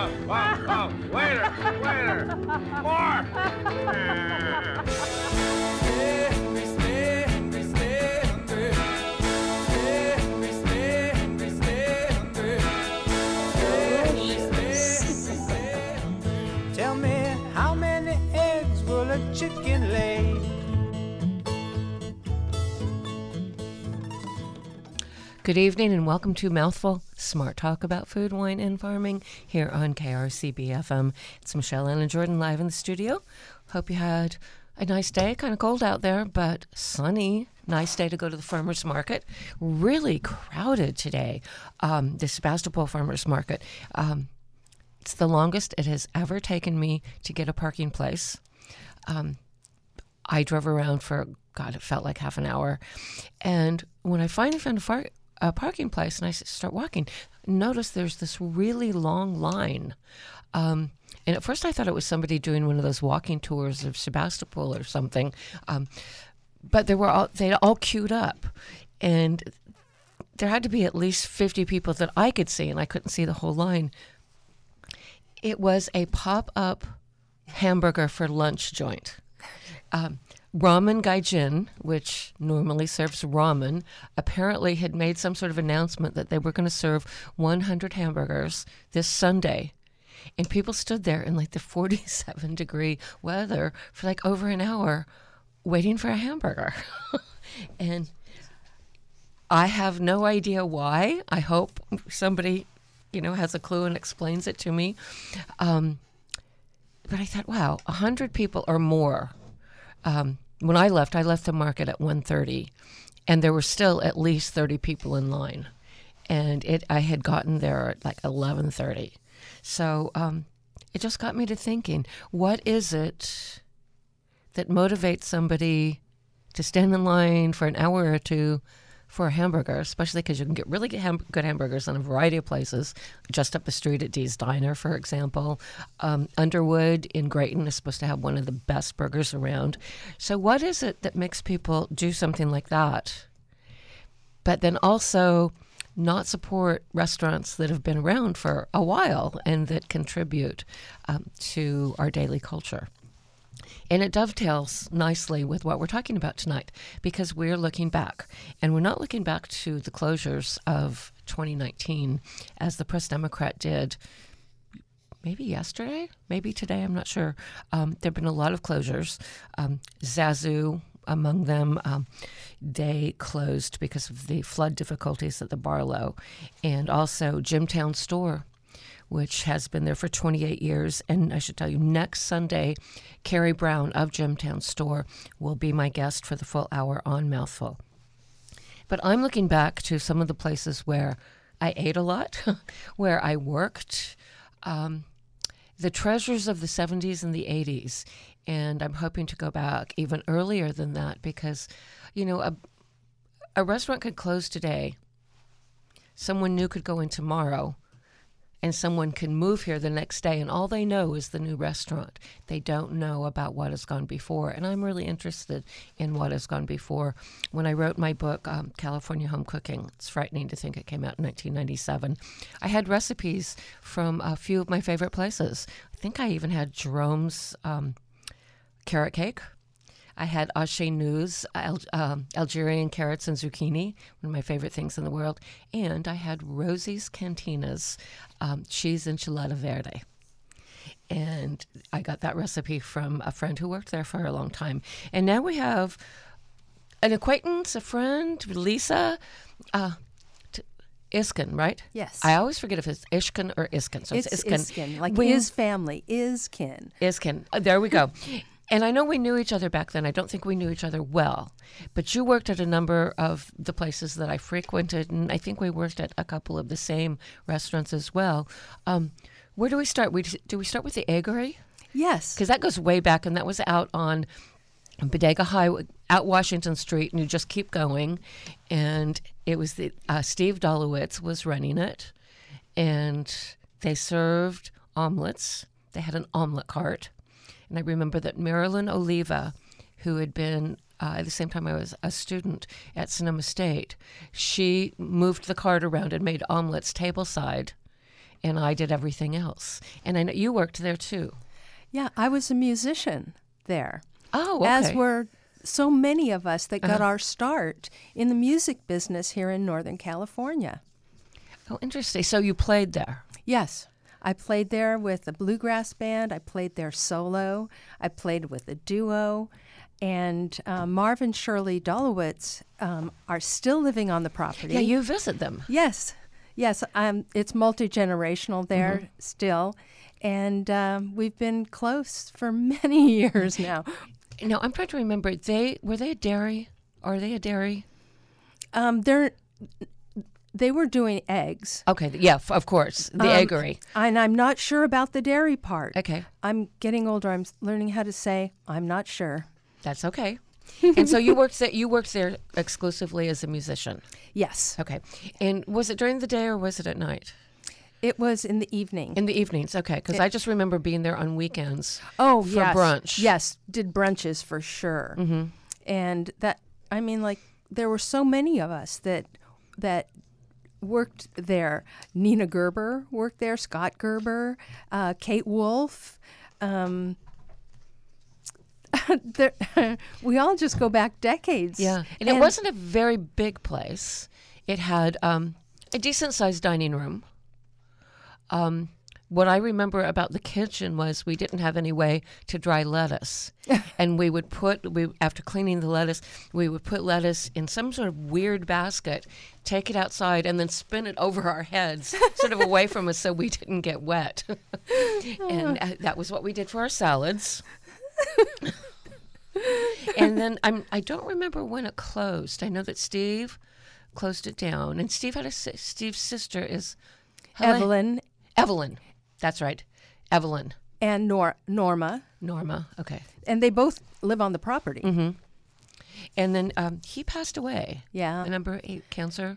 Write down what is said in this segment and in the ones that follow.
Whoa. Waiter. More. Chicken lay. Good evening and welcome to Mouthful, smart talk about food, wine, and farming here on KRCB-FM. It's Michelle Anna Jordan live in the studio. Hope you had a nice day. Kind of cold out there, but sunny. Nice day to go to the farmer's market. Really crowded today, the Sebastopol Farmer's Market. It's the longest it has ever taken me to get a parking place. I drove around for, God, it felt like half an hour. And when I finally found a parking place and I start walking, notice there's this really long line. And at first I thought it was somebody doing one of those walking tours of Sebastopol or something. But they all queued up. And there had to be at least 50 people that I could see, and I couldn't see the whole line. It was a pop-up hamburger for lunch joint. Ramen Gaijin, which normally serves ramen, apparently had made some sort of announcement that they were going to serve 100 hamburgers this Sunday. And people stood there in like the 47-degree weather for like over an hour waiting for a hamburger. And I have no idea why. I hope somebody, has a clue and explains it to me. But I thought, wow, 100 people or more. When I left the market at 1:30, and there were still at least 30 people in line. And I had gotten there at like 11:30. So it just got me to thinking, what is it that motivates somebody to stand in line for an hour or two for a hamburger, especially because you can get really good hamburgers in a variety of places, just up the street at Dee's Diner, for example. Underwood in Grayton is supposed to have one of the best burgers around. So what is it that makes people do something like that, but then also not support restaurants that have been around for a while and that contribute to our daily culture? And it dovetails nicely with what we're talking about tonight, because we're looking back. And we're not looking back to the closures of 2019, as the Press Democrat did maybe yesterday, maybe today, I'm not sure. There have been a lot of closures. Zazu, among them, they closed because of the flood difficulties at the Barlow. And also Jimtown Store, which has been there for 28 years. And I should tell you, next Sunday, Carrie Brown of Jimtown Store will be my guest for the full hour on Mouthful. But I'm looking back to some of the places where I ate a lot, where I worked, the treasures of the 70s and the 80s. And I'm hoping to go back even earlier than that because, a restaurant could close today. Someone new could go in tomorrow. And someone can move here the next day, and all they know is the new restaurant. They don't know about what has gone before, and I'm really interested in what has gone before. When I wrote my book, California Home Cooking, it's frightening to think it came out in 1997, I had recipes from a few of my favorite places. I think I even had Jerome's carrot cake. I had Achenou's Algerian carrots and zucchini, one of my favorite things in the world. And I had Rosie's Cantina's cheese enchilada verde. And I got that recipe from a friend who worked there for a long time. And now we have an acquaintance, a friend, Lisa Iskin, right? Yes. I always forget if it's Ishkin or Iskin. So it's Iskin. Iskin, like his family, Iskin. Iskin. There we go. And I know we knew each other back then. I don't think we knew each other well. But you worked at a number of the places that I frequented, and I think we worked at a couple of the same restaurants as well. Where do we start? Do we start with the Eggery? Yes. Because that goes way back, and that was out on Bodega Highway, out Washington Street, and you just keep going. And it was the Steve Dolowitz was running it, and they served omelets. They had an omelet cart. And I remember that Marilyn Oliva, who had been, at the same time I was a student at Sonoma State, she moved the cart around and made omelets tableside and I did everything else. And I know you worked there too. Yeah, I was a musician there. Oh, okay. As were so many of us that got our start in the music business here in Northern California. Oh, interesting. So you played there? Yes. I played there with a bluegrass band. I played there solo. I played with a duo. And Marv and Shirley Dolowitz are still living on the property. Yeah, you visit them. Yes. Yes, it's multi-generational there still. And we've been close for many years now. No, I'm trying to remember. Are they a dairy? They were doing eggs. Okay, yeah, of course, the Eggery. And I'm not sure about the dairy part. Okay. I'm getting older. I'm learning how to say I'm not sure. That's okay. And so you worked there exclusively as a musician. Yes. Okay. And was it during the day or was it at night? It was in the evening. In the evenings, okay, because I just remember being there on weekends. Oh, yes. For brunch. Yes, did brunches for sure. Mm-hmm. And that, I mean, like, there were so many of us that worked there. Nina Gerber worked there, Scott Gerber, Kate Wolf. We all just go back decades. Yeah, and it wasn't a very big place. It had a decent-sized dining room. What I remember about the kitchen was we didn't have any way to dry lettuce. And after cleaning the lettuce, we would put lettuce in some sort of weird basket, take it outside, and then spin it over our heads, sort of away from us so we didn't get wet. And that was what we did for our salads. And then I don't remember when it closed. I know that Steve closed it down. And Steve had Steve's sister is... Evelyn. That's right. Evelyn. And Norma. Norma, okay. And they both live on the property. Mm-hmm. And then he passed away. Yeah. Remember, cancer?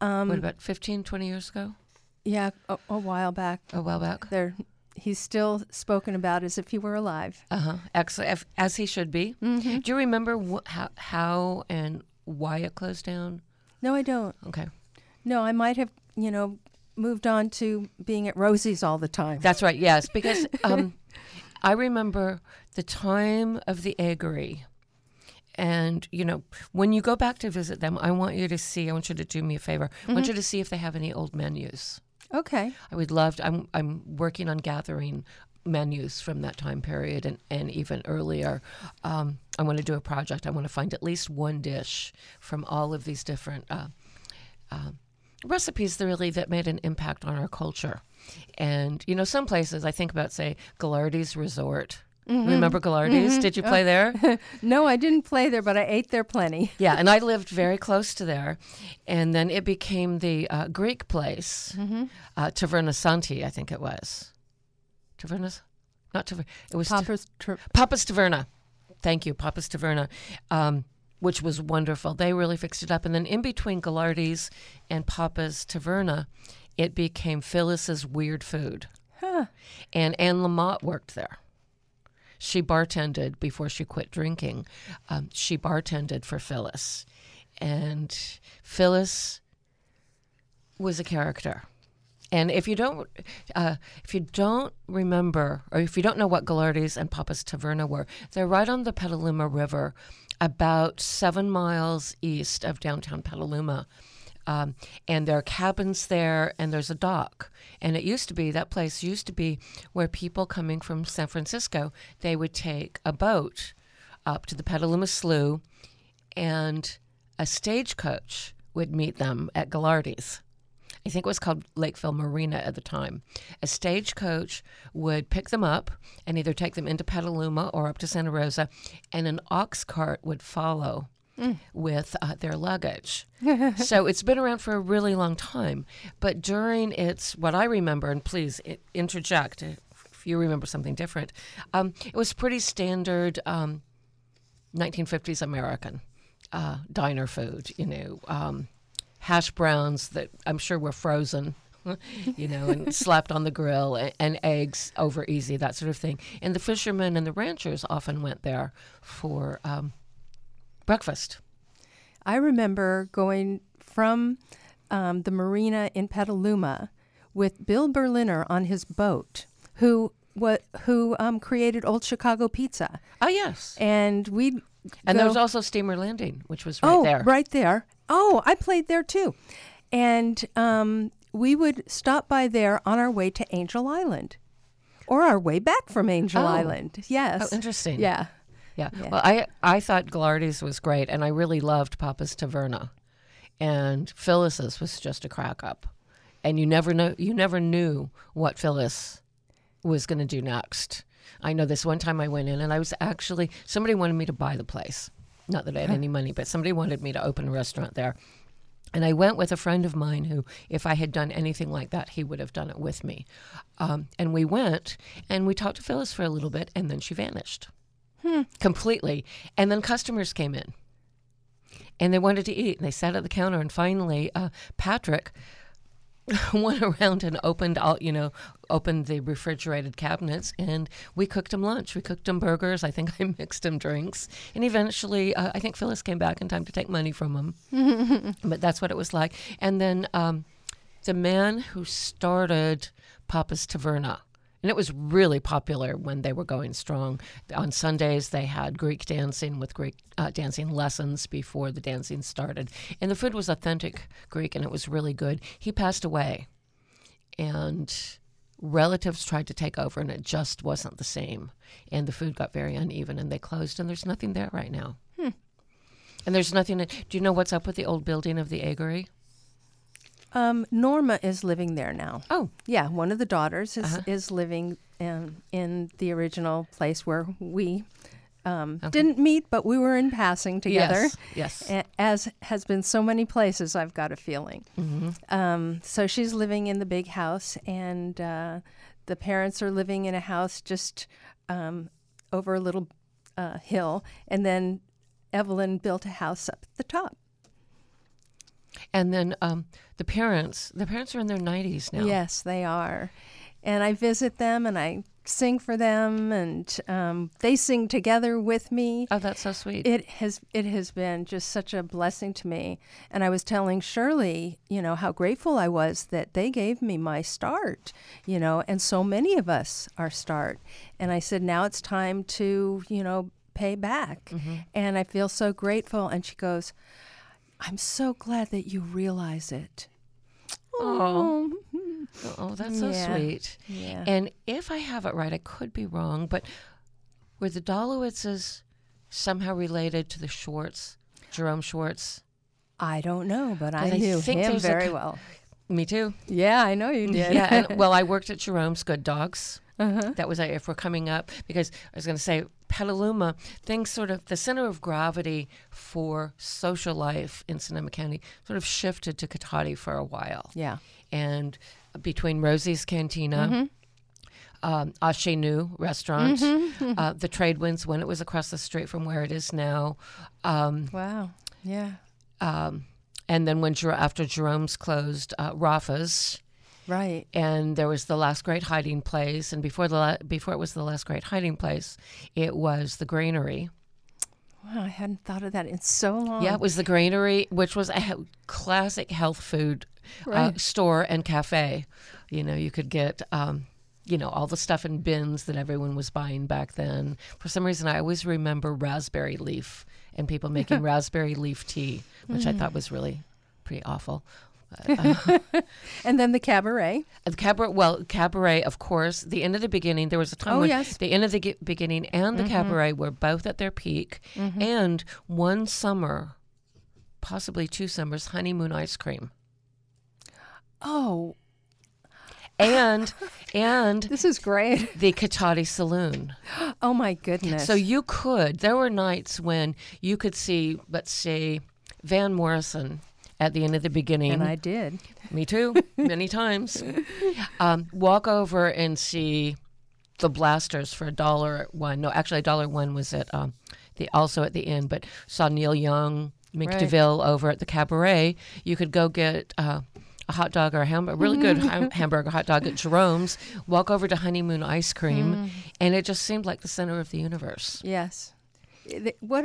About 15, 20 years ago? Yeah, a while back. A while back. He's still spoken about as if he were alive. Uh-huh. Excellent. As he should be. Mm-hmm. Do you remember how and why it closed down? No, I don't. Okay. No, I might have, moved on to being at Rosie's all the time. That's right, yes, because I remember the time of the Eggery. And, when you go back to visit them, I want you to do me a favor. Mm-hmm. I want you to see if they have any old menus. Okay. I would love to. I'm working on gathering menus from that time period and even earlier. I want to do a project. I want to find at least one dish from all of these different recipes really that made an impact on our culture. And, some places I think about, say, Gilardi's Resort. Mm-hmm. Remember Gilardi's? Mm-hmm. Did you play there? No, I didn't play there, but I ate there plenty. Yeah, and I lived very close to there. And then it became the Greek place, Taverna Santi, I think it was. Taverna? Not Taverna. It was Papa's Taverna. Thank you, Papa's Taverna. Which was wonderful. They really fixed it up. And then in between Gilardi's and Papa's Taverna, it became Phyllis's Weird Food. Huh. And Anne Lamott worked there. She bartended before she quit drinking. She bartended for Phyllis. And Phyllis was a character. And if you don't remember, or if you don't know what Gilardi's and Papa's Taverna were, they're right on the Petaluma River, about 7 miles east of downtown Petaluma. And there are cabins there, and there's a dock. And that place used to be where people coming from San Francisco, they would take a boat up to the Petaluma Slough, and a stagecoach would meet them at Gilardi's. I think it was called Lakeville Marina at the time. A stagecoach would pick them up and either take them into Petaluma or up to Santa Rosa, and an ox cart would follow with their luggage. So it's been around for a really long time. But during what I remember, and please interject if you remember something different, it was pretty standard 1950s American diner food, hash browns that I'm sure were frozen, and slapped on the grill, and eggs over easy, that sort of thing. And the fishermen and the ranchers often went there for breakfast. I remember going from the marina in Petaluma with Bill Berliner on his boat, who created Old Chicago Pizza. Oh, yes. And we there was also Steamer Landing, which was right there. Oh, right there. Oh, I played there, too. And we would stop by there on our way to Angel Island or our way back from Angel Island. Yes. Oh, interesting. Yeah. Yeah. Yeah. Well, I thought Gilardi's was great, and I really loved Papa's Taverna. And Phyllis's was just a crack up. And you never knew what Phyllis was going to do next. I know this one time I went in and I was actually, somebody wanted me to buy the place. Not that I had any money, but somebody wanted me to open a restaurant there. And I went with a friend of mine who, if I had done anything like that, he would have done it with me. And we went and we talked to Phyllis for a little bit, and then she vanished completely. And then customers came in and they wanted to eat, and they sat at the counter, and finally Patrick went around and opened the refrigerated cabinets, and we cooked him lunch. We cooked him burgers. I think I mixed him drinks. And eventually, I think Phyllis came back in time to take money from him. But that's what it was like. And then the man who started Papa's Taverna, and it was really popular when they were going strong. On Sundays, they had Greek dancing with Greek dancing lessons before the dancing started. And the food was authentic Greek, and it was really good. He passed away, and relatives tried to take over, and it just wasn't the same. And the food got very uneven, and they closed, and there's nothing there right now. And there's nothing. Do you know what's up with the old building of the Eggery? Norma is living there now. Oh. Yeah, one of the daughters is living in the original place where we didn't meet, but we were in passing together. Yes, yes. As has been so many places, I've got a feeling. Mm-hmm. So she's living in the big house, and the parents are living in a house just over a little hill, and then Evelyn built a house up at the top. And then the parents are in their 90s now. Yes, they are. And I visit them, and I sing for them, and they sing together with me. Oh, that's so sweet. It has been just such a blessing to me. And I was telling Shirley, how grateful I was that they gave me my start, and so many of us our start. And I said, now it's time to, pay back. Mm-hmm. And I feel so grateful. And she goes, I'm so glad that you realize it. Oh, that's so sweet. Yeah. And if I have it right, I could be wrong, but were the Dolowitzes somehow related to the Schwartz, Jerome Schwartz? I don't know, but I knew him very well. Me too. Yeah, I know you did. Yeah. And, well, I worked at Jerome's Good Dogs. Uh-huh. That was if we're coming up, because I was going to say Petaluma, things sort of the center of gravity for social life in Sonoma County sort of shifted to Cotati for a while. Yeah. And between Rosie's Cantina, Ashe Nu restaurant, the Tradewinds when it was across the street from where it is now. Wow. Yeah. And then after Jerome's closed, Rafa's. Right. And there was the Last Great Hiding Place, and before it was the Last Great Hiding Place, it was the Granary. Wow, I hadn't thought of that in so long. Yeah, it was the Granary, which was a classic health food store and cafe. You could get all the stuff in bins that everyone was buying back then. For some reason, I always remember raspberry leaf and people making raspberry leaf tea, which I thought was really pretty awful. And then the cabaret. Cabaret, of course. The end of the beginning, there was a time when the end of the beginning and the cabaret were both at their peak. Mm-hmm. And one summer, possibly two summers, honeymoon ice cream. Oh. And this is great. The Cotati Saloon. Oh, my goodness. So there were nights when you could see, let's say, Van Morrison at the end of the beginning. And I did. Me too, many times. Walk over and see the Blasters for $1. No, actually $1 was at also at the end, but saw Neil Young, Mick DeVille over at the cabaret. You could go get a hot dog or a really good hamburger hot dog at Jerome's, walk over to Honeymoon Ice Cream, and it just seemed like the center of the universe. Yes. What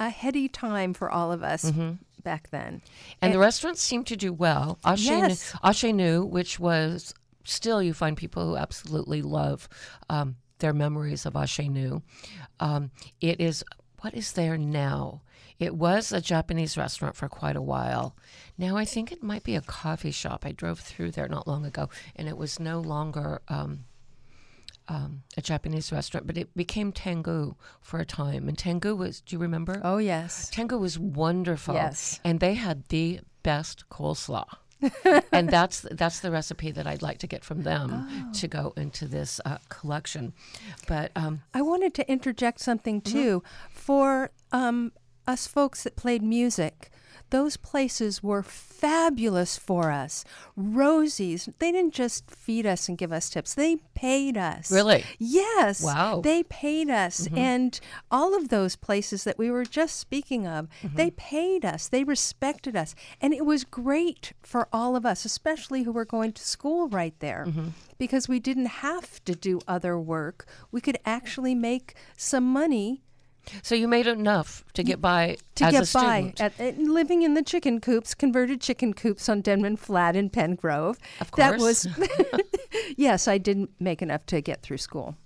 a heady time for all of us. back then. And the restaurants seemed to do well. Ashe Nu, which was still, you find people who absolutely love their memories of Ashe Nu. It is, what is there now? It was a Japanese restaurant for quite a while. Now I think it might be a coffee shop. I drove through there not long ago, and it was no longer a Japanese restaurant, but it became Tengu for a time. And Tengu was, do you remember? Oh, yes. Tengu was wonderful. Yes. And they had the best coleslaw. And that's the recipe that I'd like to get from them to go into this collection. But I wanted to interject something, too. Mm-hmm. For us folks that played music, those places were fabulous for us. Rosie's, they didn't just feed us and give us tips. They paid us. Really? Yes. Wow. They paid us. Mm-hmm. And all of those places that we were just speaking of, mm-hmm. they paid us. They respected us. And it was great for all of us, especially who were going to school right there. Mm-hmm. Because we didn't have to do other work. We could actually make some money. So you made enough to get by as a student. Living in the chicken coops, converted chicken coops on Denman Flat in Pen Grove. Of course. That was, yes, I didn't make enough to get through school.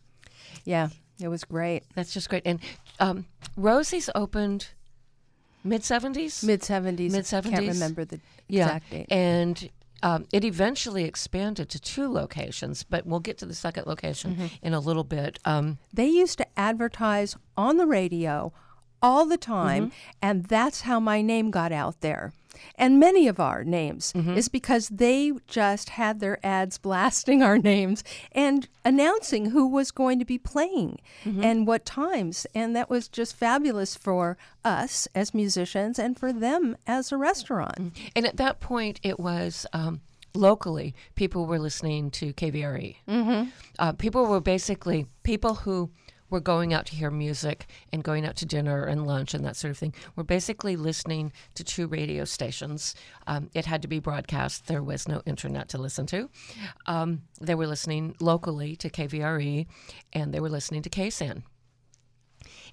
Yeah, it was great. That's just great. And Rosie's opened mid-'70s? Mid-'70s. I can't remember the exact date. And it eventually expanded to 2 locations, but we'll get to the second location mm-hmm. in a little bit. They used to advertise on the radio all the time, mm-hmm. and that's how my name got out there. And many of our names mm-hmm. is because they just had their ads blasting our names and announcing who was going to be playing mm-hmm. and what times. And that was just fabulous for us as musicians and for them as a restaurant. And at that point, it was locally, people were listening to KVRE. Mm-hmm. People were basically people who were going out to hear music and going out to dinner and lunch and that sort of thing. We're basically listening to 2 radio stations. It had to be broadcast. There was no internet to listen to. They were listening locally to KVRE, and they were listening to KSAN.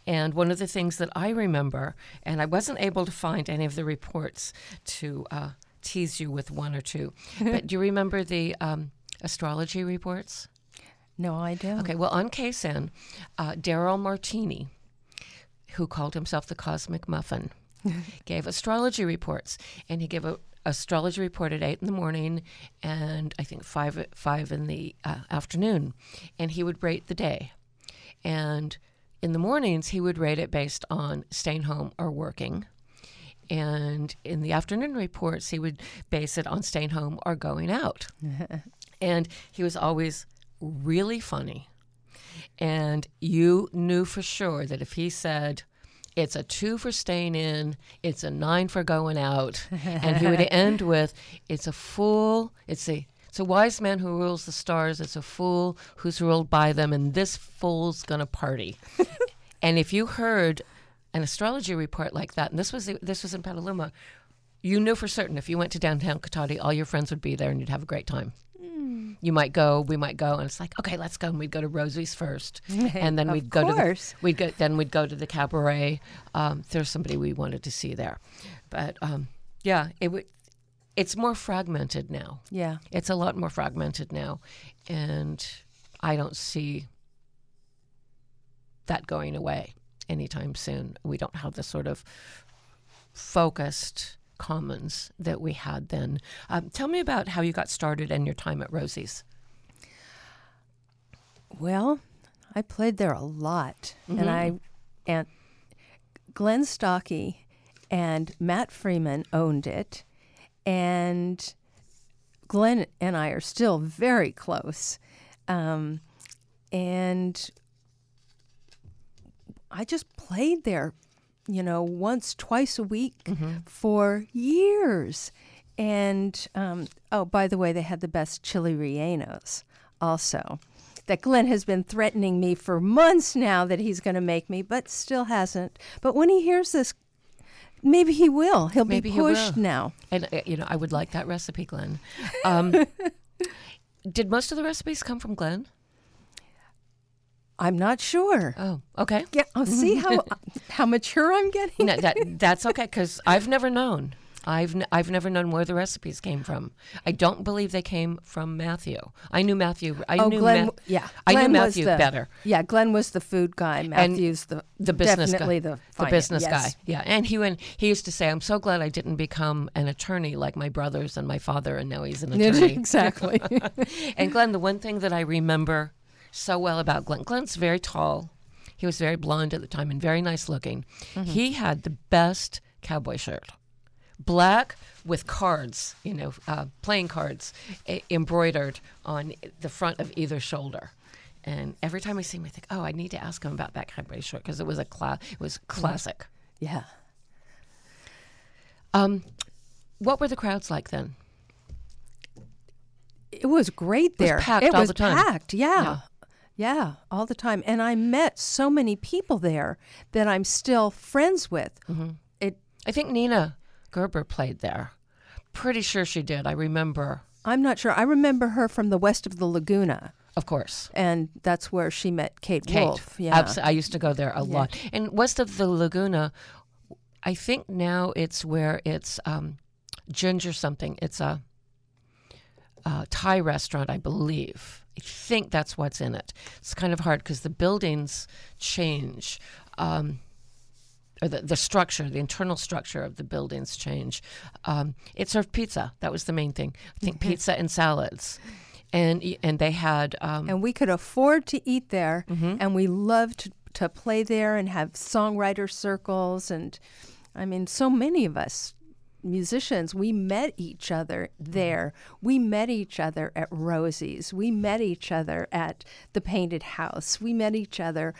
And one of the things that I remember, and I wasn't able to find any of the reports to tease you with one or two, but do you remember the astrology reports? No, I don't. Okay, well, on KSAN, Daryl Martini, who called himself the Cosmic Muffin, gave astrology reports. And he gave an astrology report at 8 in the morning and I think 5 in the afternoon. And he would rate the day. And in the mornings, he would rate it based on staying home or working. And in the afternoon reports, he would base it on staying home or going out. And he was always really funny, and you knew for sure that if he said it's a 2 for staying in, it's a 9 for going out, and he would end with it's a wise man who rules the stars, it's a fool who's ruled by them, and this fool's gonna party. And if you heard an astrology report like that, and this was in Petaluma, you knew for certain if you went to downtown Cotati, all your friends would be there and you'd have a great time. You might go, we might go, and it's like, okay, let's go. And we'd go to Rosie's first, and then we'd go to the cabaret. There's somebody we wanted to see there, but it's more fragmented now. Yeah, it's a lot more fragmented now, and I don't see that going away anytime soon. We don't have the sort of focused commons that we had then. Tell me about how you got started and your time at Rosie's. Well, I played there a lot, mm-hmm. and Glenn Stockey and Matt Freeman owned it, and Glenn and I are still very close, and I just played there. Once, twice a week mm-hmm. for years. And, by the way, they had the best chili rellenos also that Glenn has been threatening me for months now that he's going to make me, but still hasn't. But when he hears this, maybe he will. He'll be pushed now. And, I would like that recipe, Glenn. Did most of the recipes come from Glenn? I'm not sure. Oh, okay. Yeah, I'll see how mature I'm getting. No, that's okay, because I've never known. I've never known where the recipes came from. I don't believe they came from Matthew. I knew Matthew. I knew Matthew better. Yeah, Glenn was the food guy. Matthew's the business definitely guy. The business guy. Yeah, and he used to say, "I'm so glad I didn't become an attorney like my brothers and my father, and now he's an attorney." Exactly. And Glenn, the one thing that I remember so well about Glenn, Glenn's very tall. He was very blonde at the time and very nice looking. Mm-hmm. He had the best cowboy shirt. Black with cards, playing cards embroidered on the front of either shoulder. And every time I see him, I think, I need to ask him about that cowboy shirt because it was classic. Yeah. What were the crowds like then? It was great there. It was packed all the time. It was packed, yeah. Yeah, all the time. And I met so many people there that I'm still friends with. Mm-hmm. I think Nina Gerber played there. Pretty sure she did. I remember. I'm not sure. I remember her from the West of the Laguna. Of course. And that's where she met Kate Wolf. Yeah. I used to go there a lot. And West of the Laguna, I think now it's where it's Ginger something. It's a Thai restaurant, I believe. I think that's what's in it. It's kind of hard because the buildings change. Or the structure, the internal structure of the buildings change. It served pizza. That was the main thing. I think pizza and salads. And they had... and we could afford to eat there, mm-hmm. and we loved to play there and have songwriter circles. And, I mean, so many of us musicians, we met each other there. We met each other at Rosie's. We met each other at the Painted House. We met each other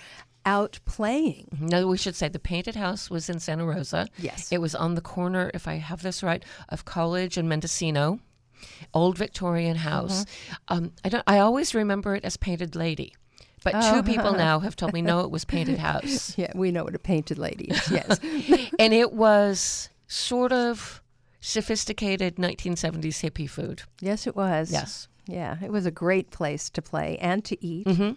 out playing. No, we should say the Painted House was in Santa Rosa. Yes. It was on the corner, if I have this right, of College and Mendocino, old Victorian house. Mm-hmm. I always remember it as Painted Lady. But two people now have told me, no, it was Painted House. Yeah, we know what a Painted Lady is, yes. And it was sort of sophisticated 1970s hippie food. Yes, it was. Yes. Yeah, it was a great place to play and to eat. Mm-hmm.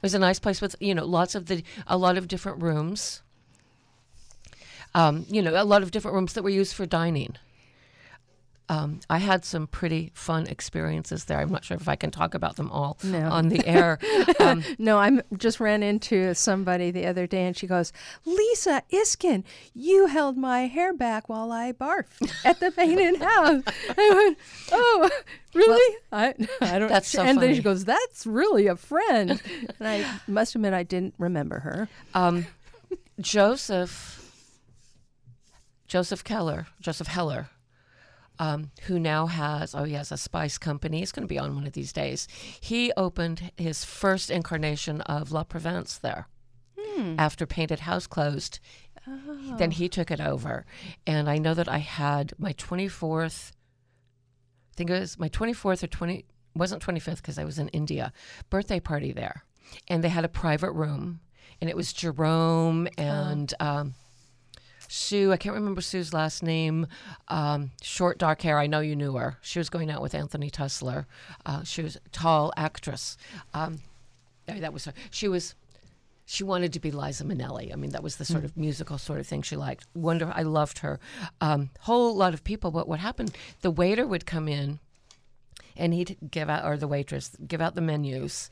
It was a nice place with, a lot of different rooms. A lot of different rooms that were used for dining. I had some pretty fun experiences there. I'm not sure if I can talk about them all on the air. No, I just ran into somebody the other day, and she goes, "Lisa Iskin, you held my hair back while I barfed at the Painted House." I went, "Oh, really?" Well, I don't. That's so funny. And then she goes, "That's really a friend." And I must admit, I didn't remember her. Joseph Heller. Who now has, he has a spice company. He's going to be on one of these days. He opened his first incarnation of La Provence there. After Painted House closed. Oh. Then he took it over. And I know that I had my 24th, I think it was my 24th or 20, wasn't 25th because I was in India, birthday party there. And they had a private room. And it was Jerome and... Sue, I can't remember Sue's last name, short dark hair, I know you knew her. She was going out with Anthony Tussler. She was a tall actress. That was her. She wanted to be Liza Minnelli. I mean, that was the sort of musical sort of thing she liked. Wonderful, I loved her. Whole lot of people, but what happened, the waiter would come in and he'd give out, or the waitress, give out the menus,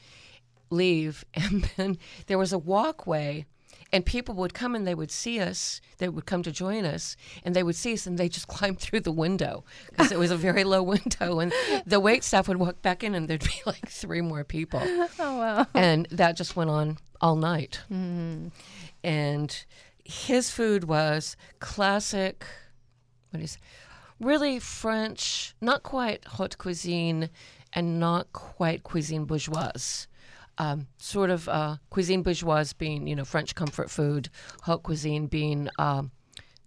leave, and then there was a walkway. And people would come and they would see us. They would come to join us, and they would see us, and they just climbed through the window because it was a very low window. And the wait staff would walk back in, and there'd be like three more people. Oh wow! And that just went on all night. Mm. And his food was classic. What is really French? Not quite haute cuisine, and not quite cuisine bourgeoise. Sort of cuisine bourgeoise being, French comfort food, haute cuisine being the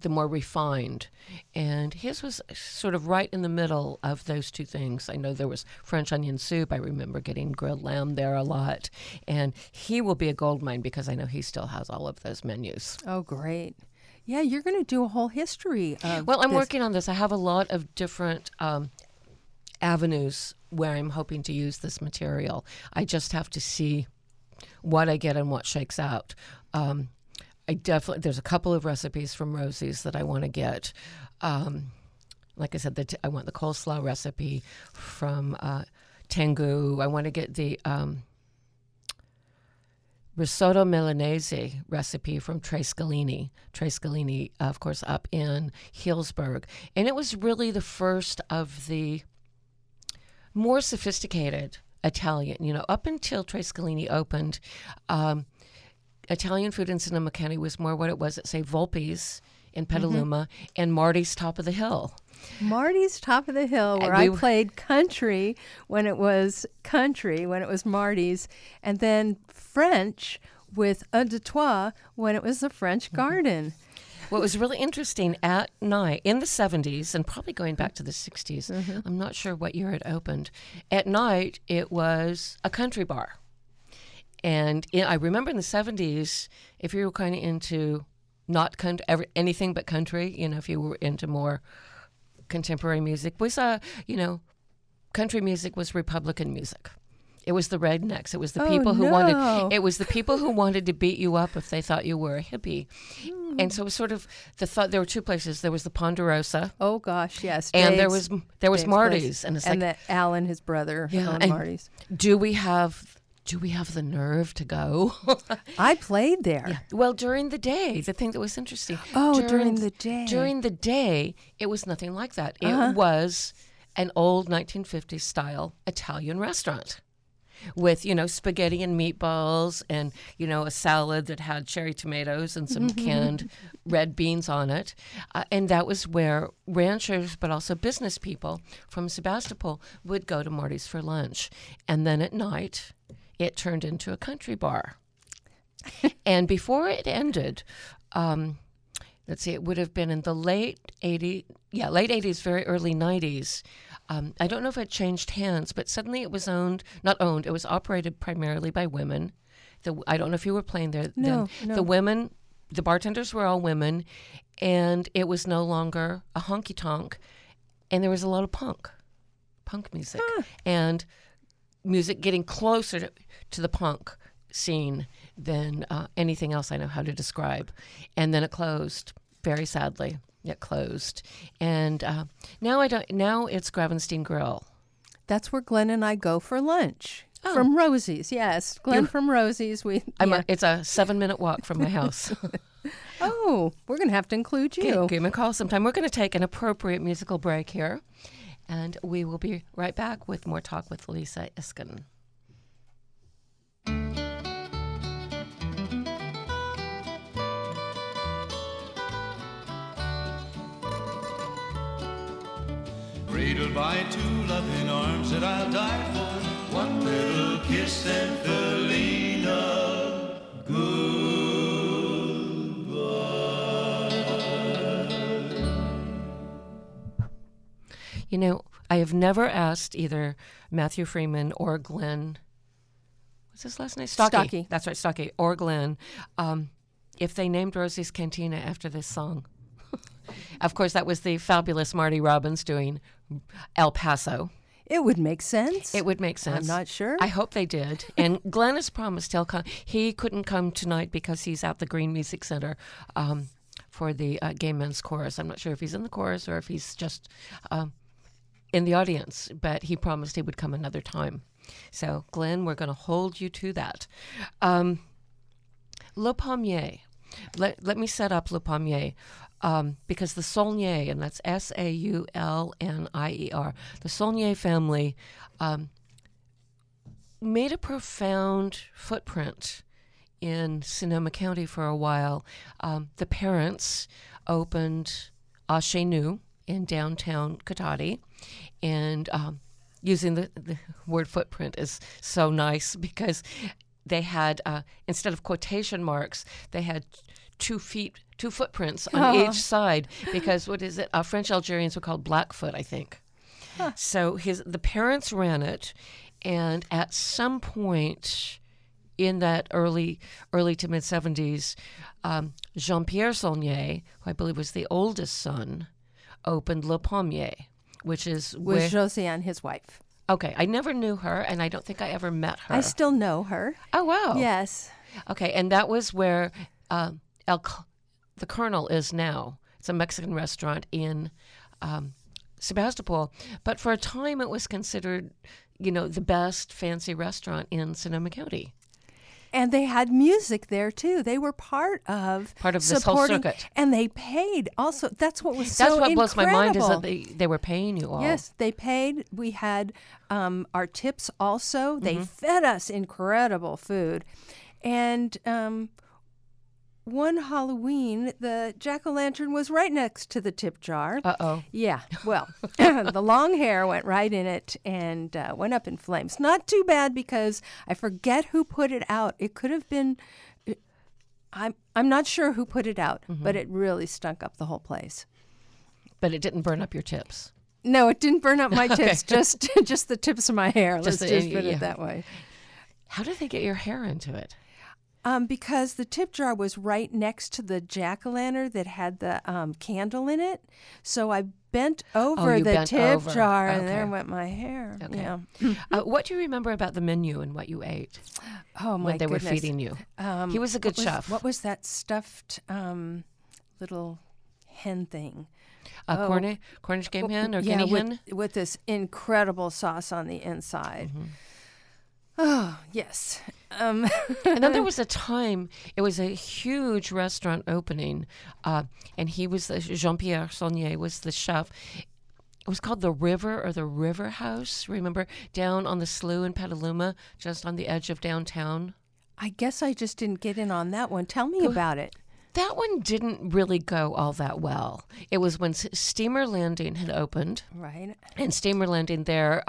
more refined. And his was sort of right in the middle of those two things. I know there was French onion soup. I remember getting grilled lamb there a lot. And he will be a goldmine because I know he still has all of those menus. Oh, great. Yeah, you're going to do a whole history of I'm working on this. I have a lot of different avenues where I'm hoping to use this material. I just have to see what I get and what shakes out. There's a couple of recipes from Rosie's that I want to get. Like I said, I want the coleslaw recipe from Tengu. I want to get the risotto Milanese recipe from Tre Scalini. Tre Scalini, of course, up in Healdsburg. And it was really the first of the more sophisticated Italian. You know, up until Tre Scalini opened, Italian food in Sonoma County was more what it was at, say, Volpe's in Petaluma and Marty's Top of the Hill. Marty's Top of the Hill, where I played country when it was Marty's, and then French with Un de Trois when it was the French Garden. What was really interesting at night, in the 70s, and probably going back to the 60s, I'm not sure what year it opened, at night it was a country bar. And I remember in the 70s, if you were kind of into not country, anything but country, you know, if you were into more contemporary music, we saw, you know, country music was Republican music. It was the rednecks. It was the people who wanted. It was the people who wanted to beat you up if they thought you were a hippie, and so it was sort of the thought. There were two places. There was the Ponderosa. Oh gosh, yes. And Dave's, there was Dave's Marty's, place. And it's like, and that Alan, his brother, owned Marty's. Do we have the nerve to go? I played there. Yeah. Well, during the day, the thing that was interesting. Oh, during the day. During the day, it was nothing like that. It was an old 1950s style Italian restaurant. With, you know, spaghetti and meatballs and, you know, a salad that had cherry tomatoes and some canned red beans on it. And that was where ranchers, but also business people from Sebastopol would go to Marty's for lunch. And then at night, it turned into a country bar. And before it ended, let's see, it would have been in the late 80s, very early 90s. I don't know if it changed hands, but suddenly it was it was operated primarily by women. I don't know if you were playing there then. No. The bartenders were all women, and it was no longer a honky-tonk, and there was a lot of punk music, and music getting closer to the punk scene than anything else I know how to describe. And then it closed, very sadly. It closed, and now I don't. Now it's Gravenstein Grill. That's where Glenn and I go for lunch from Rosie's. Yes, Glenn from Rosie's. It's a 7-minute walk from my house. Oh, we're going to have to include you. Give me a call sometime. We're going to take an appropriate musical break here, and we will be right back with more Talk with Lisa Iskin. Cradled by two loving arms that I'll die for, one little kiss and Felina, goodbye. You know, I have never asked either Matthew Freeman or Glenn, what's his last name? Stockey. That's right, Stockey, or Glenn, if they named Rosie's Cantina after this song. Of course, that was the fabulous Marty Robbins doing El Paso. It would make sense. I'm not sure. I hope they did. And Glenn has promised he couldn't come tonight because he's at the Green Music Center for the Gay Men's Chorus. I'm not sure if he's in the chorus or if he's just in the audience, but he promised he would come another time. So, Glenn, we're going to hold you to that. Le Pommier. Let me set up Le Pommier. Because the Saulnier, and that's Saulnier, the Saulnier family made a profound footprint in Sonoma County for a while. The parents opened a Chez Nous in downtown Cotati, and using the word footprint is so nice because they had, instead of quotation marks, they had 2 footprints on each side, because what is it? French Algerians were called Blackfoot, I think. Huh. So the parents ran it, and at some point in that early to mid 70s, Jean-Pierre Saulnier, who I believe was the oldest son, opened Le Pommier, which is with Josiane, his wife. Okay, I never knew her, and I don't think I ever met her. I still know her. Oh wow! Yes. Okay, and that was where the Colonel is now. It's a Mexican restaurant in Sebastopol, but for a time it was considered, you know, the best fancy restaurant in Sonoma County. And they had music there too. They were part of this whole circuit, and they paid also. That's what was so incredible. That's what blows my mind is that they were paying you all. Yes, they paid. We had our tips also. They fed us incredible food, and one Halloween, the jack-o'-lantern was right next to the tip jar. Uh-oh. Yeah, well, the long hair went right in it and went up in flames. Not too bad because I forget who put it out. It could have been, I'm not sure who put it out, but it really stunk up the whole place. But it didn't burn up your tips. No, it didn't burn up my tips, just the tips of my hair. Let's just put it that way. How did they get your hair into it? Because the tip jar was right next to the jack-o'-lantern that had the candle in it. So I bent over the tip jar, and there went my hair. Okay. Yeah. What do you remember about the menu and what you ate? Oh, my goodness. When they were feeding you. He was a good chef. What was that stuffed little hen thing? Cornish game hen or guinea hen? With this incredible sauce on the inside. Mm-hmm. Oh, yes. And then there was a time, it was a huge restaurant opening, and Jean-Pierre Saulnier was the chef. It was called The River House, remember? Down on the slough in Petaluma, just on the edge of downtown. I guess I just didn't get in on that one. Tell me about it. That one didn't really go all that well. It was when Steamer Landing had opened. Right. And Steamer Landing there,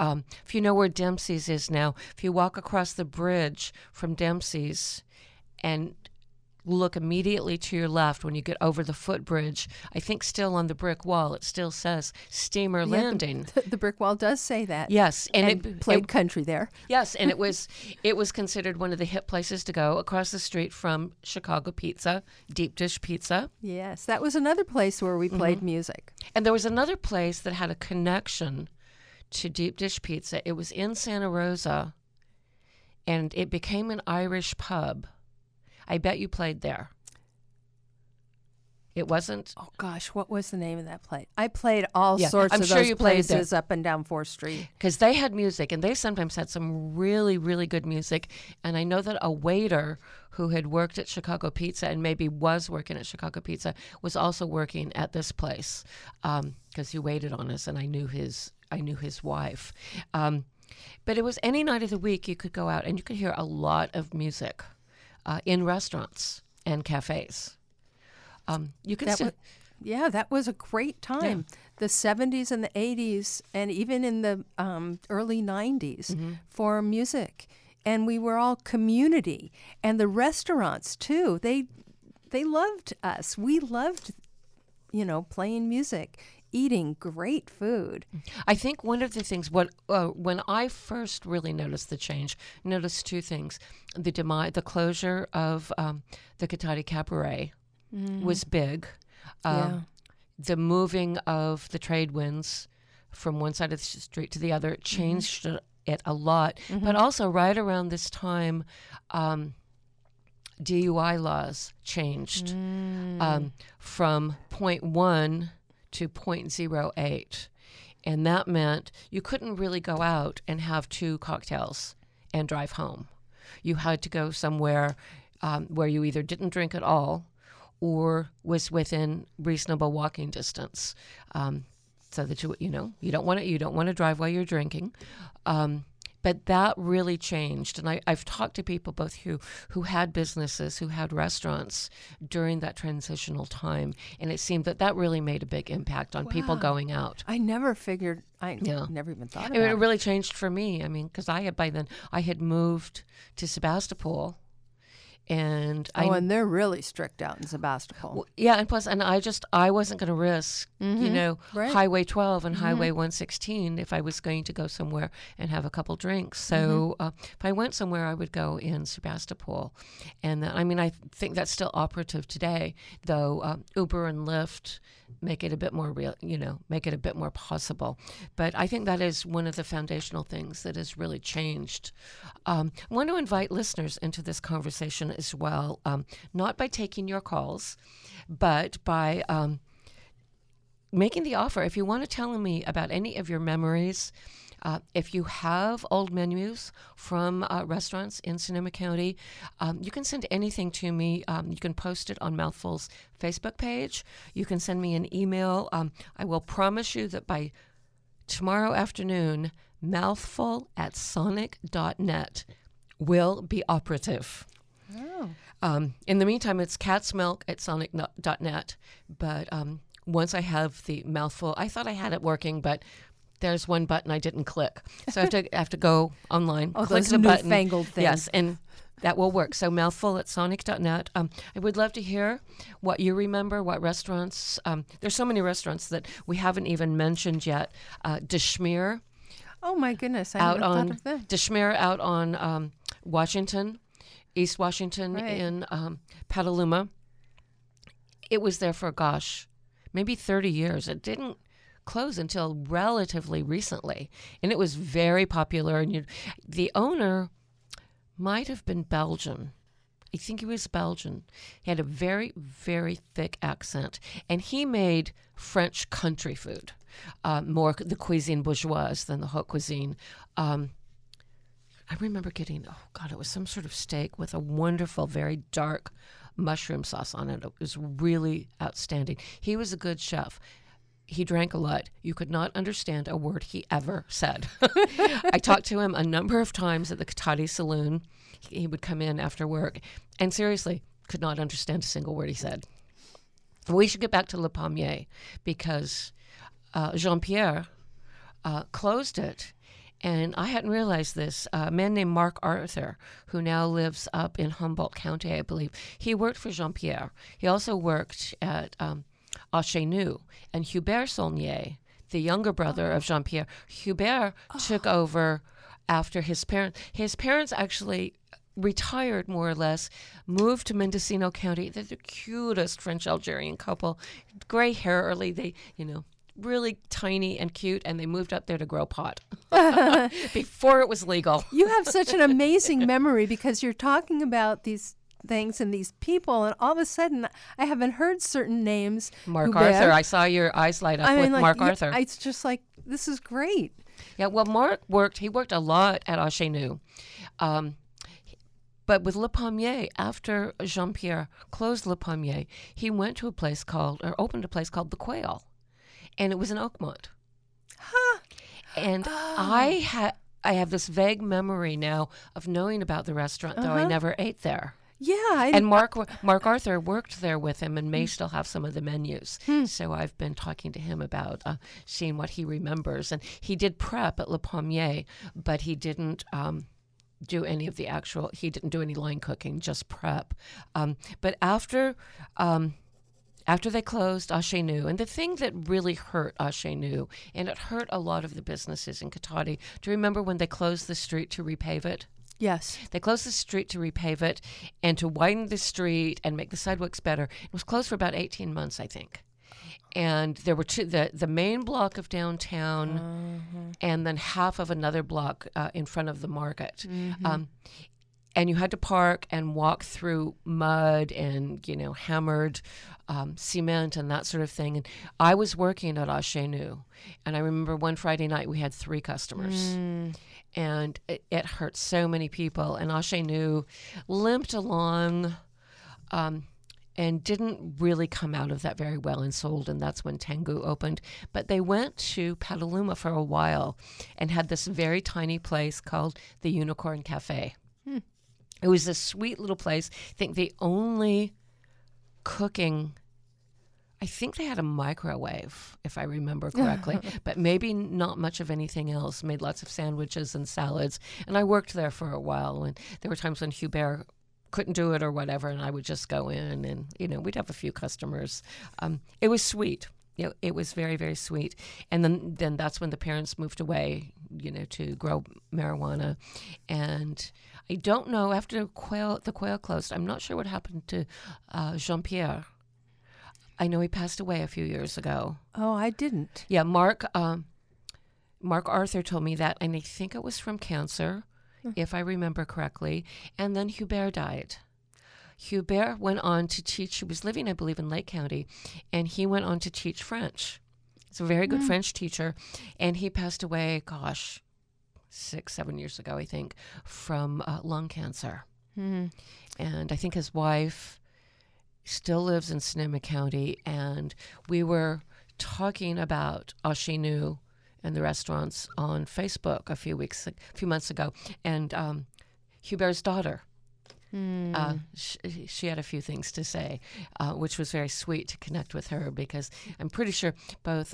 if you know where Dempsey's is now, if you walk across the bridge from Dempsey's and look immediately to your left when you get over the footbridge, I think still on the brick wall, it still says Steamer Landing. The brick wall does say that. Yes. And it played country there. Yes, and it was considered one of the hip places to go across the street from Chicago Pizza, Deep Dish Pizza. Yes, that was another place where we played music. And there was another place that had a connection to Deep Dish Pizza. It was in Santa Rosa, and it became an Irish pub. I bet you played there. It wasn't. Oh, gosh. What was the name of that place? I played all sorts of those places up and down 4th Street. Because they had music, and they sometimes had some really, really good music. And I know that a waiter who had worked at Chicago Pizza and maybe was working at Chicago Pizza was also working at this place because he waited on us, and I knew his wife. But it was any night of the week you could go out, and you could hear a lot of music. In restaurants and cafes. That was a great time. Yeah. The 70s and the 80s and even in the early 90s for music. And we were all community. And the restaurants, too, they loved us. We loved, playing music, eating great food. I think one of the things, when I first really noticed two things. The closure of the Cotati Cabaret was big. The moving of the trade winds from one side of the street to the other changed it a lot. But also right around this time, DUI laws changed from 0.1 to 0.08, and that meant you couldn't really go out and have 2 cocktails and drive home. You had to go somewhere where you either didn't drink at all or was within reasonable walking distance, so that you don't want to drive while you're drinking. But that really changed, and I've talked to people both who had businesses, who had restaurants during that transitional time, and it seemed that really made a big impact on people going out. I never even thought about it. It really changed for me, because by then I had moved to Sebastopol. And they're really strict out in Sebastopol. Well, yeah, and I wasn't going to risk, Highway 12 and Highway 116 if I was going to go somewhere and have a couple drinks. So if I went somewhere, I would go in Sebastopol. And I think that's still operative today, though Uber and Lyft make it a bit more real, make it a bit more possible. But I think that is one of the foundational things that has really changed. I want to invite listeners into this conversation as well, not by taking your calls, but by making the offer. If you want to tell me about any of your memories, if you have old menus from restaurants in Sonoma County, you can send anything to me. You can post it on Mouthful's Facebook page. You can send me an email. I will promise you that by tomorrow afternoon, mouthful@sonic.net will be operative. Oh. In the meantime, it's catsmilk@sonic.net. But once I have the mouthful, I thought I had it working, but there's one button I didn't click. So I have to go online, click the button. Newfangled thing. Yes, and that will work. So mouthful@sonic.net. I would love to hear what you remember, what restaurants. There's so many restaurants that we haven't even mentioned yet. Deshmere. Oh, my goodness. I never thought of that. Deshmere out on Washington, East Washington, right, in Petaluma. It was there for, gosh, maybe 30 years. It didn't close until relatively recently. And it was very popular. And the owner might have been Belgian. I think he was Belgian. He had a very, very thick accent. And he made French country food, more the cuisine bourgeoise than the haute cuisine. I remember getting, it was some sort of steak with a wonderful, very dark mushroom sauce on it. It was really outstanding. He was a good chef. He drank a lot. You could not understand a word he ever said. I talked to him a number of times at the Cotati Saloon. He would come in after work and seriously could not understand a single word he said. We should get back to Le Palmier because Jean-Pierre closed it. And I hadn't realized this. A man named Mark Arthur, who now lives up in Humboldt County, I believe, he worked for Jean-Pierre. He also worked at Achenu, and Hubert Saulnier, the younger brother of Jean-Pierre. Hubert took over after his parents. His parents actually retired, more or less, moved to Mendocino County. They're the cutest French-Algerian couple. Gray hair early, they, really tiny and cute, and they moved up there to grow pot before it was legal. You have such an amazing memory because you're talking about these things and these people, and all of a sudden I haven't heard certain names. Mark Arthur, I saw your eyes light up Mark Arthur. It's just like, this is great. Yeah, well, Mark worked a lot at Achenu. But with Le Palmier, after Jean-Pierre closed Le Palmier, he opened a place called The Quail. And it was in Oakmont. Huh. And I have this vague memory now of knowing about the restaurant, though I never ate there. Yeah. And Mark Arthur worked there with him and may still have some of the menus. Hmm. So I've been talking to him about seeing what he remembers. And he did prep at Le Palmier, but he didn't do any of the actual, he didn't do any line cooking, just prep. But after they closed Achenu, and the thing that really hurt Achenu, and it hurt a lot of the businesses in Cotati, do you remember when they closed the street to repave it? Yes. They closed the street to repave it and to widen the street and make the sidewalks better. It was closed for about 18 months, I think. And there were two, the main block of downtown and then half of another block in front of the market. Mm-hmm. And you had to park and walk through mud and, hammered cement and that sort of thing. And I was working at Achenu, and I remember one Friday night we had 3 customers. Mm. And it hurt so many people. And Achenu limped along and didn't really come out of that very well and sold. And that's when Tengu opened. But they went to Petaluma for a while and had this very tiny place called the Unicorn Cafe. Hmm. It was a sweet little place. I think the only cooking, I think they had a microwave, if I remember correctly, but maybe not much of anything else. Made lots of sandwiches and salads. And I worked there for a while. And there were times when Hubert couldn't do it or whatever, and I would just go in and, we'd have a few customers. It was sweet. It was very, very sweet. And then that's when the parents moved away, to grow marijuana. And I don't know, after the Quail closed, I'm not sure what happened to Jean-Pierre. I know he passed away a few years ago. Oh, I didn't. Yeah, Mark Arthur told me that, and I think it was from cancer, if I remember correctly. And then Hubert died. Hubert went on to teach. He was living, I believe, in Lake County, and he went on to teach French. He's a very good French teacher, and he passed away, 6-7 years ago, I think, from lung cancer. Mm-hmm. And I think his wife still lives in Sonoma County, and we were talking about all she knew and the restaurants on Facebook a few months ago, and Hubert's daughter. Mm. She had a few things to say, which was very sweet to connect with her, because I'm pretty sure both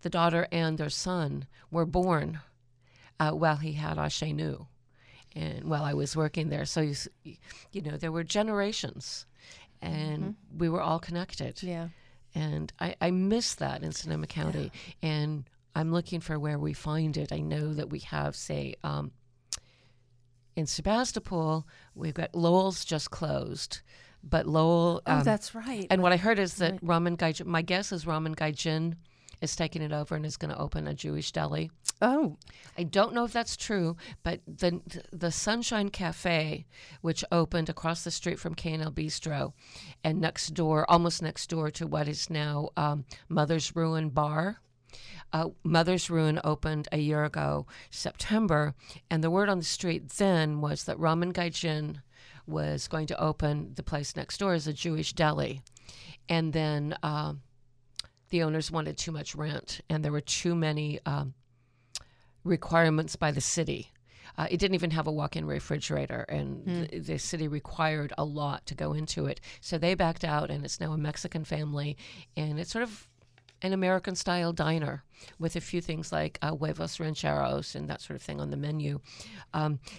the daughter and their son were born while he had Ashe Nu, and while I was working there. So, you know, there were generations, and we were all connected. Yeah. And I miss that in Sonoma County, and I'm looking for where we find it. I know that we have, say, in Sebastopol, we've got Lowell's just closed, but Lowell. Oh, that's right. And what I heard is that Ramen Gaijin. My guess is Ramen Gaijin is taking it over and is going to open a Jewish deli. Oh, I don't know if that's true, but the Sunshine Cafe, which opened across the street from K&L Bistro, and next door, almost next door to what is now Mother's Ruin Bar. Mother's Ruin opened a year ago, September, and the word on the street then was that Ramen Gaijin was going to open the place next door as a Jewish deli. And then the owners wanted too much rent, and there were too many requirements by the city. It didn't even have a walk-in refrigerator, and the city required a lot to go into it. So they backed out, and it's now a Mexican family, and it's sort of an American-style diner with a few things like huevos rancheros and that sort of thing on the menu.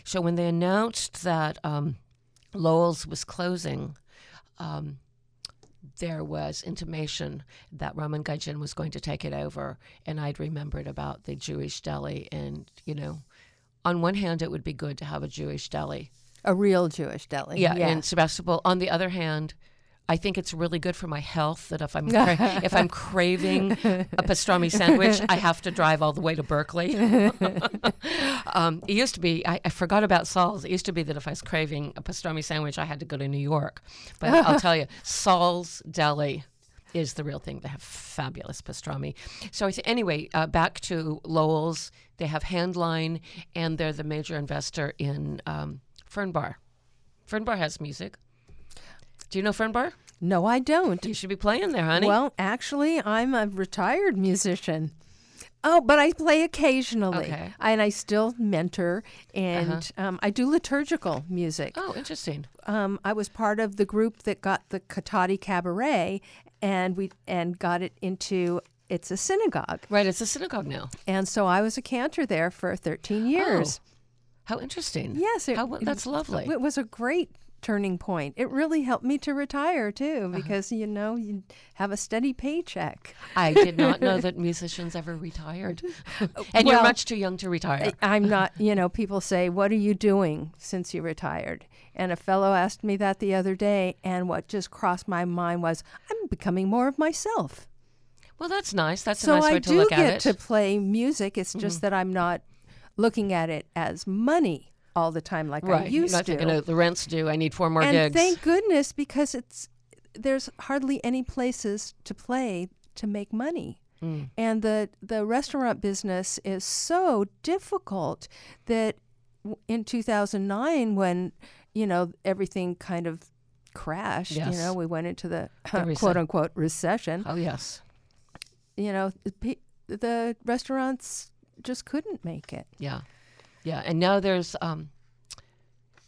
So when they announced that Lowell's was closing, there was intimation that Ramen Gaijin was going to take it over, and I'd remembered about the Jewish deli. And, you know, on one hand, it would be good to have a Jewish deli. A real Jewish deli. Yeah. In Sebastopol. On the other hand, I think it's really good for my health that if I'm if I'm craving a pastrami sandwich, I have to drive all the way to Berkeley. It used to be, I forgot about Saul's. It used to be that if I was craving a pastrami sandwich, I had to go to New York. But I'll tell you, Saul's Deli is the real thing. They have fabulous pastrami. So anyway, back to Lowell's. They have Handline, and they're the major investor in Fern Bar. Fern Bar has music. Do you know Fern Bar? No, I don't. You should be playing there, honey. Well, actually, I'm a retired musician. Oh, but I play occasionally. Okay. And I still mentor, and I do liturgical music. Oh, interesting. I was part of the group that got the Cotati Cabaret, and we got it into... It's a synagogue. Right, it's a synagogue now. And so I was a cantor there for 13 years. Oh, how interesting. Yes. That's lovely. It was a great... turning point. It really helped me to retire too, because you know, you have a steady paycheck. I did not know that musicians ever retired. And you're much too young to retire. I'm not, you know, people say, "What are you doing since you retired?" And a fellow asked me that the other day, and what just crossed my mind was, I'm becoming more of myself. Well, that's nice. That's a nice way to look at it. So I do get to play music. It's just that I'm not looking at it as money all the time like I used to. Thinking, the rent's due. I need 4 more gigs. And thank goodness, because there's hardly any places to play to make money. Mm. And the restaurant business is so difficult that in 2009, when, you know, everything kind of crashed, you know, we went into the quote-unquote recession. Oh, yes. You know, the restaurants just couldn't make it. Yeah. Yeah, and now there's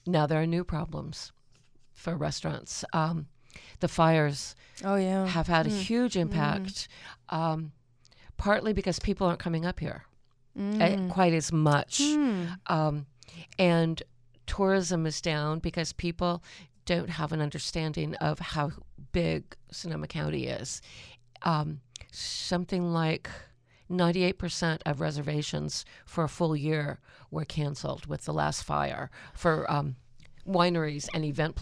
now there are new problems for restaurants. The fires have had a huge impact, partly because people aren't coming up here quite as much. And tourism is down because people don't have an understanding of how big Sonoma County is. Something like 98% of reservations for a full year were canceled with the last fire for wineries and event,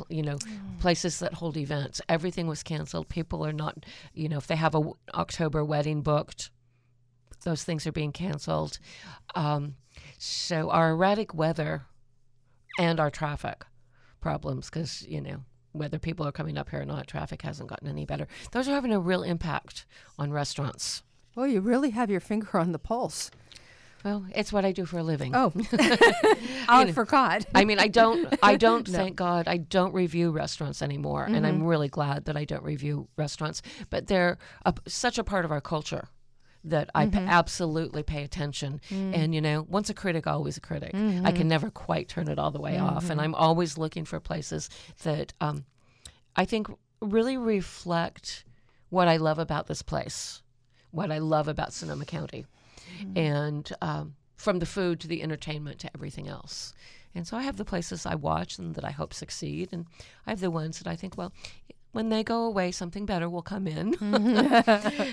places that hold events. Everything was canceled. People are not, if they have an October wedding booked, those things are being canceled. So our erratic weather and our traffic problems, because, whether people are coming up here or not, traffic hasn't gotten any better. Those are having a real impact on restaurants. Well, you really have your finger on the pulse. Well, it's what I do for a living. Oh, I forgot. I mean, I don't. No. Thank God, I don't review restaurants anymore, mm-hmm. and I'm really glad that I don't review restaurants. But they're such a part of our culture that I absolutely pay attention. Mm. And, you know, once a critic, always a critic. Mm-hmm. I can never quite turn it all the way off. And I'm always looking for places that I think really reflect what I love about this place, what I love about Sonoma County. Mm-hmm. And from the food to the entertainment to everything else. And so I have the places I watch and that I hope succeed. And I have the ones that I think, well, when they go away, something better will come in.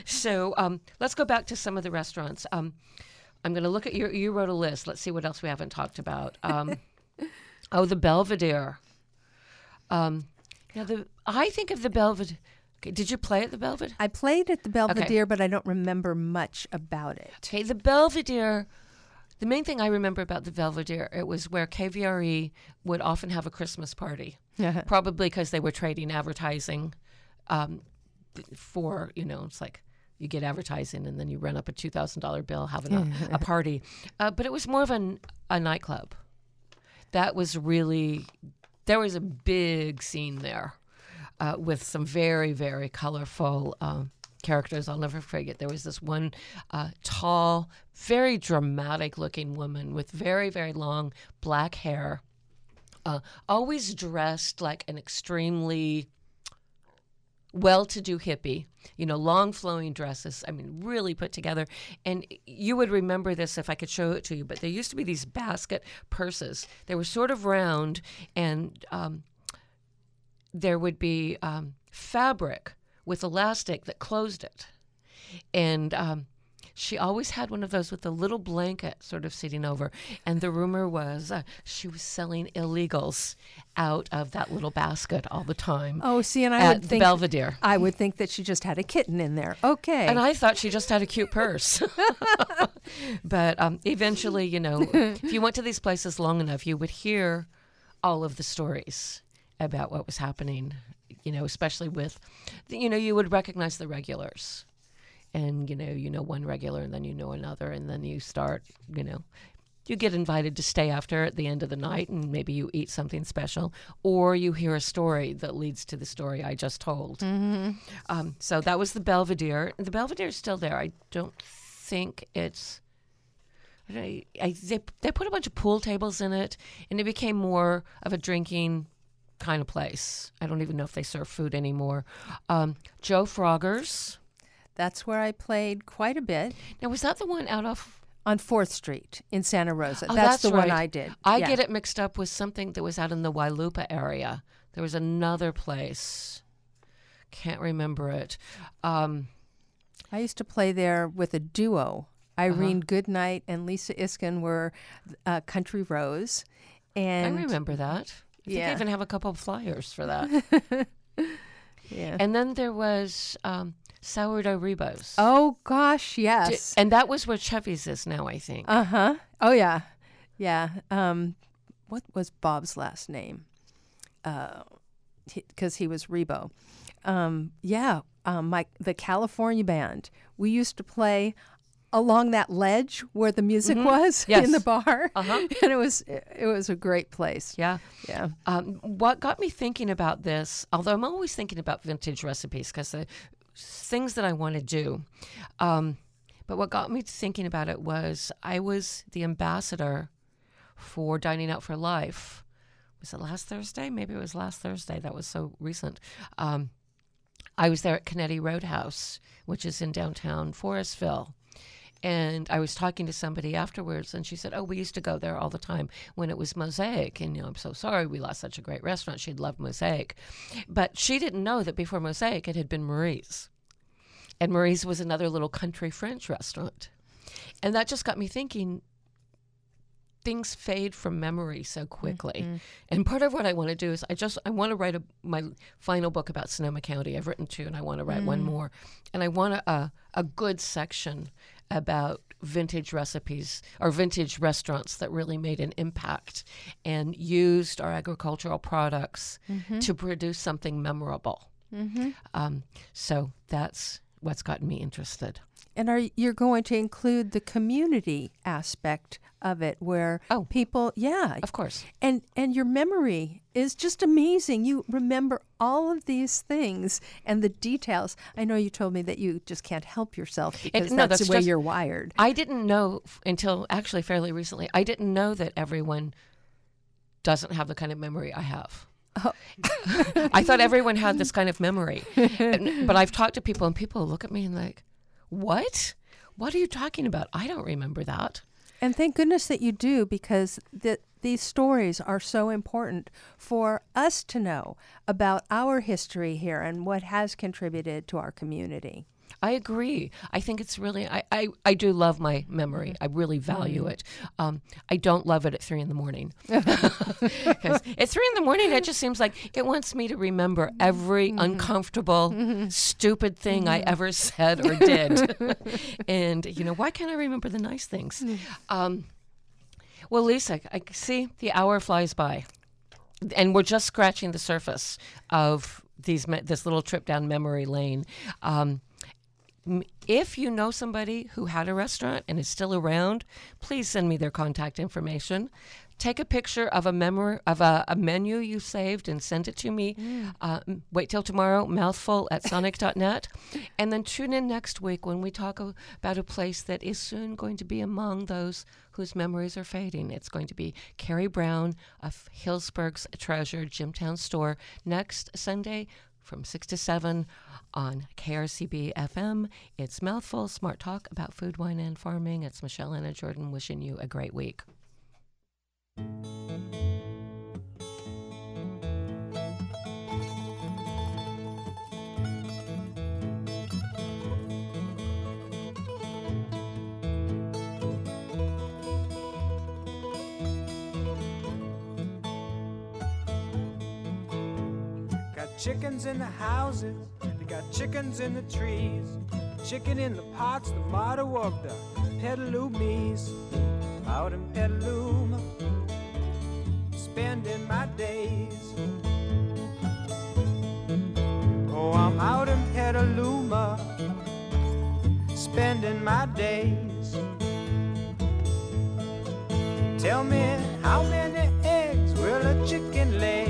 So let's go back to some of the restaurants. I'm going to look at you wrote a list. Let's see what else we haven't talked about. The Belvedere. I think of the Belvedere. Okay, did you play at the Belvedere? I played at the Belvedere, but I don't remember much about it. Okay, the Belvedere, the main thing I remember about the Belvedere, it was where KVRE would often have a Christmas party, probably because they were trading advertising for, you know, it's like you get advertising and then you run up a $2,000 bill, having a party. But it was more of a nightclub. That was really, there was a big scene there. With some very, very colorful characters. I'll never forget. There was this one tall, very dramatic-looking woman with very, very long black hair, always dressed like an extremely well-to-do hippie. You know, long, flowing dresses. I mean, really put together. And you would remember this if I could show it to you, but there used to be these basket purses. They were sort of round and... there would be fabric with elastic that closed it. And she always had one of those with a little blanket sort of sitting over. And the rumor was she was selling illegals out of that little basket all the time. Oh, see, and I would think... At the Belvedere. I would think that she just had a kitten in there. Okay. And I thought she just had a cute purse. But eventually, you know, if you went to these places long enough, you would hear all of the stories about what was happening, you know, especially with, you know, you would recognize the regulars. And, you know one regular and then you know another and then you start, you know, you get invited to stay after at the end of the night and maybe you eat something special or you hear a story that leads to the story I just told. Mm-hmm. So that was the Belvedere. The Belvedere is still there. I don't think it's... They put a bunch of pool tables in it and it became more of a drinking... kind of place. I don't even know if they serve food anymore. Joe Frogger's. That's where I played quite a bit. Now, was that the one out of? On 4th Street in Santa Rosa. Oh, that's the right one I did. I get it mixed up with something that was out in the Wailupa area. There was another place. Can't remember it. I used to play there with a duo. Irene Goodnight and Lisa Iskin were Country Rose. And I remember that. I think I even have a couple of flyers for that. And then there was Sourdough Rebo's. Oh, gosh, yes. And that was where Chevy's is now, I think. Uh-huh. Oh, yeah. Yeah. What was Bob's last name? Because he was Rebo. The California Band. We used to play... along that ledge where the music was in the bar, and it was a great place. Yeah, yeah. What got me thinking about this, although I'm always thinking about vintage recipes because the things that I want to do, but what got me thinking about it was I was the ambassador for Dining Out for Life. Was it last Thursday? Maybe it was last Thursday. That was so recent. I was there at Kennedy Roadhouse, which is in downtown Forestville. And I was talking to somebody afterwards, and she said, oh, we used to go there all the time when it was Mosaic. And, you know, I'm so sorry we lost such a great restaurant. She'd loved Mosaic. But she didn't know that before Mosaic, it had been Marie's. And Marie's was another little country French restaurant. And that just got me thinking, things fade from memory so quickly. Mm-hmm. And part of what I want to do is I want to write my final book about Sonoma County. I've written two, and I want to write one more. And I want a good section about vintage recipes or vintage restaurants that really made an impact and used our agricultural products to produce something memorable. So that's what's gotten me interested. And you're going to include the community aspect of it, where people, of course. And your memory is just amazing. You remember all of these things and the details. I know you told me that you just can't help yourself because that's the way you're wired. I didn't know until actually fairly recently. I didn't know that everyone doesn't have the kind of memory I have. Oh. I thought everyone had this kind of memory. But I've talked to people, and people look at me and like, what? What are you talking about? I don't remember that. And thank goodness that you do, because these stories are so important for us to know about our history here and what has contributed to our community. I agree. I think it's really, I do love my memory. I really value it. I don't love it at 3 a.m. Because at 3 a.m, it just seems like it wants me to remember every uncomfortable, stupid thing I ever said or did. And, you know, why can't I remember the nice things? Well, Lisa, I see the hour flies by. And we're just scratching the surface of this little trip down memory lane. If you know somebody who had a restaurant and is still around, please send me their contact information. Take a picture of a menu you saved and send it to me. Wait till tomorrow, mouthful@sonic.net. And then tune in next week when we talk about a place that is soon going to be among those whose memories are fading. It's going to be Carrie Brown of Hillsburg's Treasure, Jimtown Store, next Sunday from 6 to 7 on KRCB FM. It's Mouthful, Smart Talk about food, wine, and farming. It's Michelle Anna Jordan wishing you a great week. Chickens in the houses, they got chickens in the trees, chicken in the pots, the motto of the Petaloomies. Out in Petaluma, spending my days. Oh, I'm out in Petaluma, spending my days. Tell me, how many eggs will a chicken lay?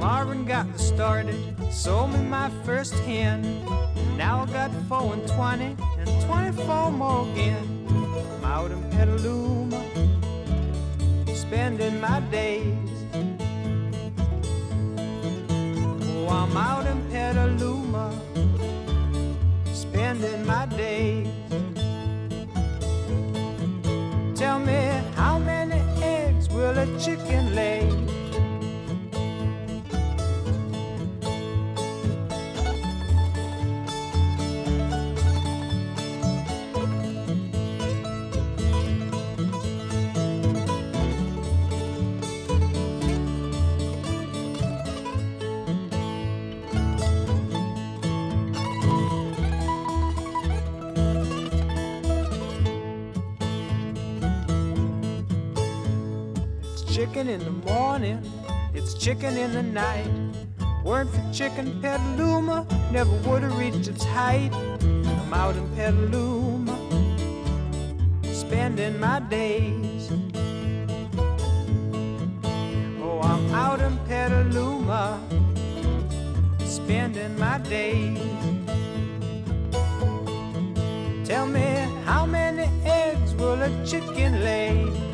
Marvin got me started, sold me my first hen. Now I got 4 and 20 and 24 more again. I'm out in Petaluma, spending my days. Oh, I'm out in Petaluma, spending my days. Tell me, how many eggs will a chicken lay? Chicken in the morning, it's chicken in the night. Weren't for chicken, Petaluma never would have reached its height. I'm out in Petaluma, spending my days. Oh, I'm out in Petaluma, spending my days. Tell me, how many eggs will a chicken lay?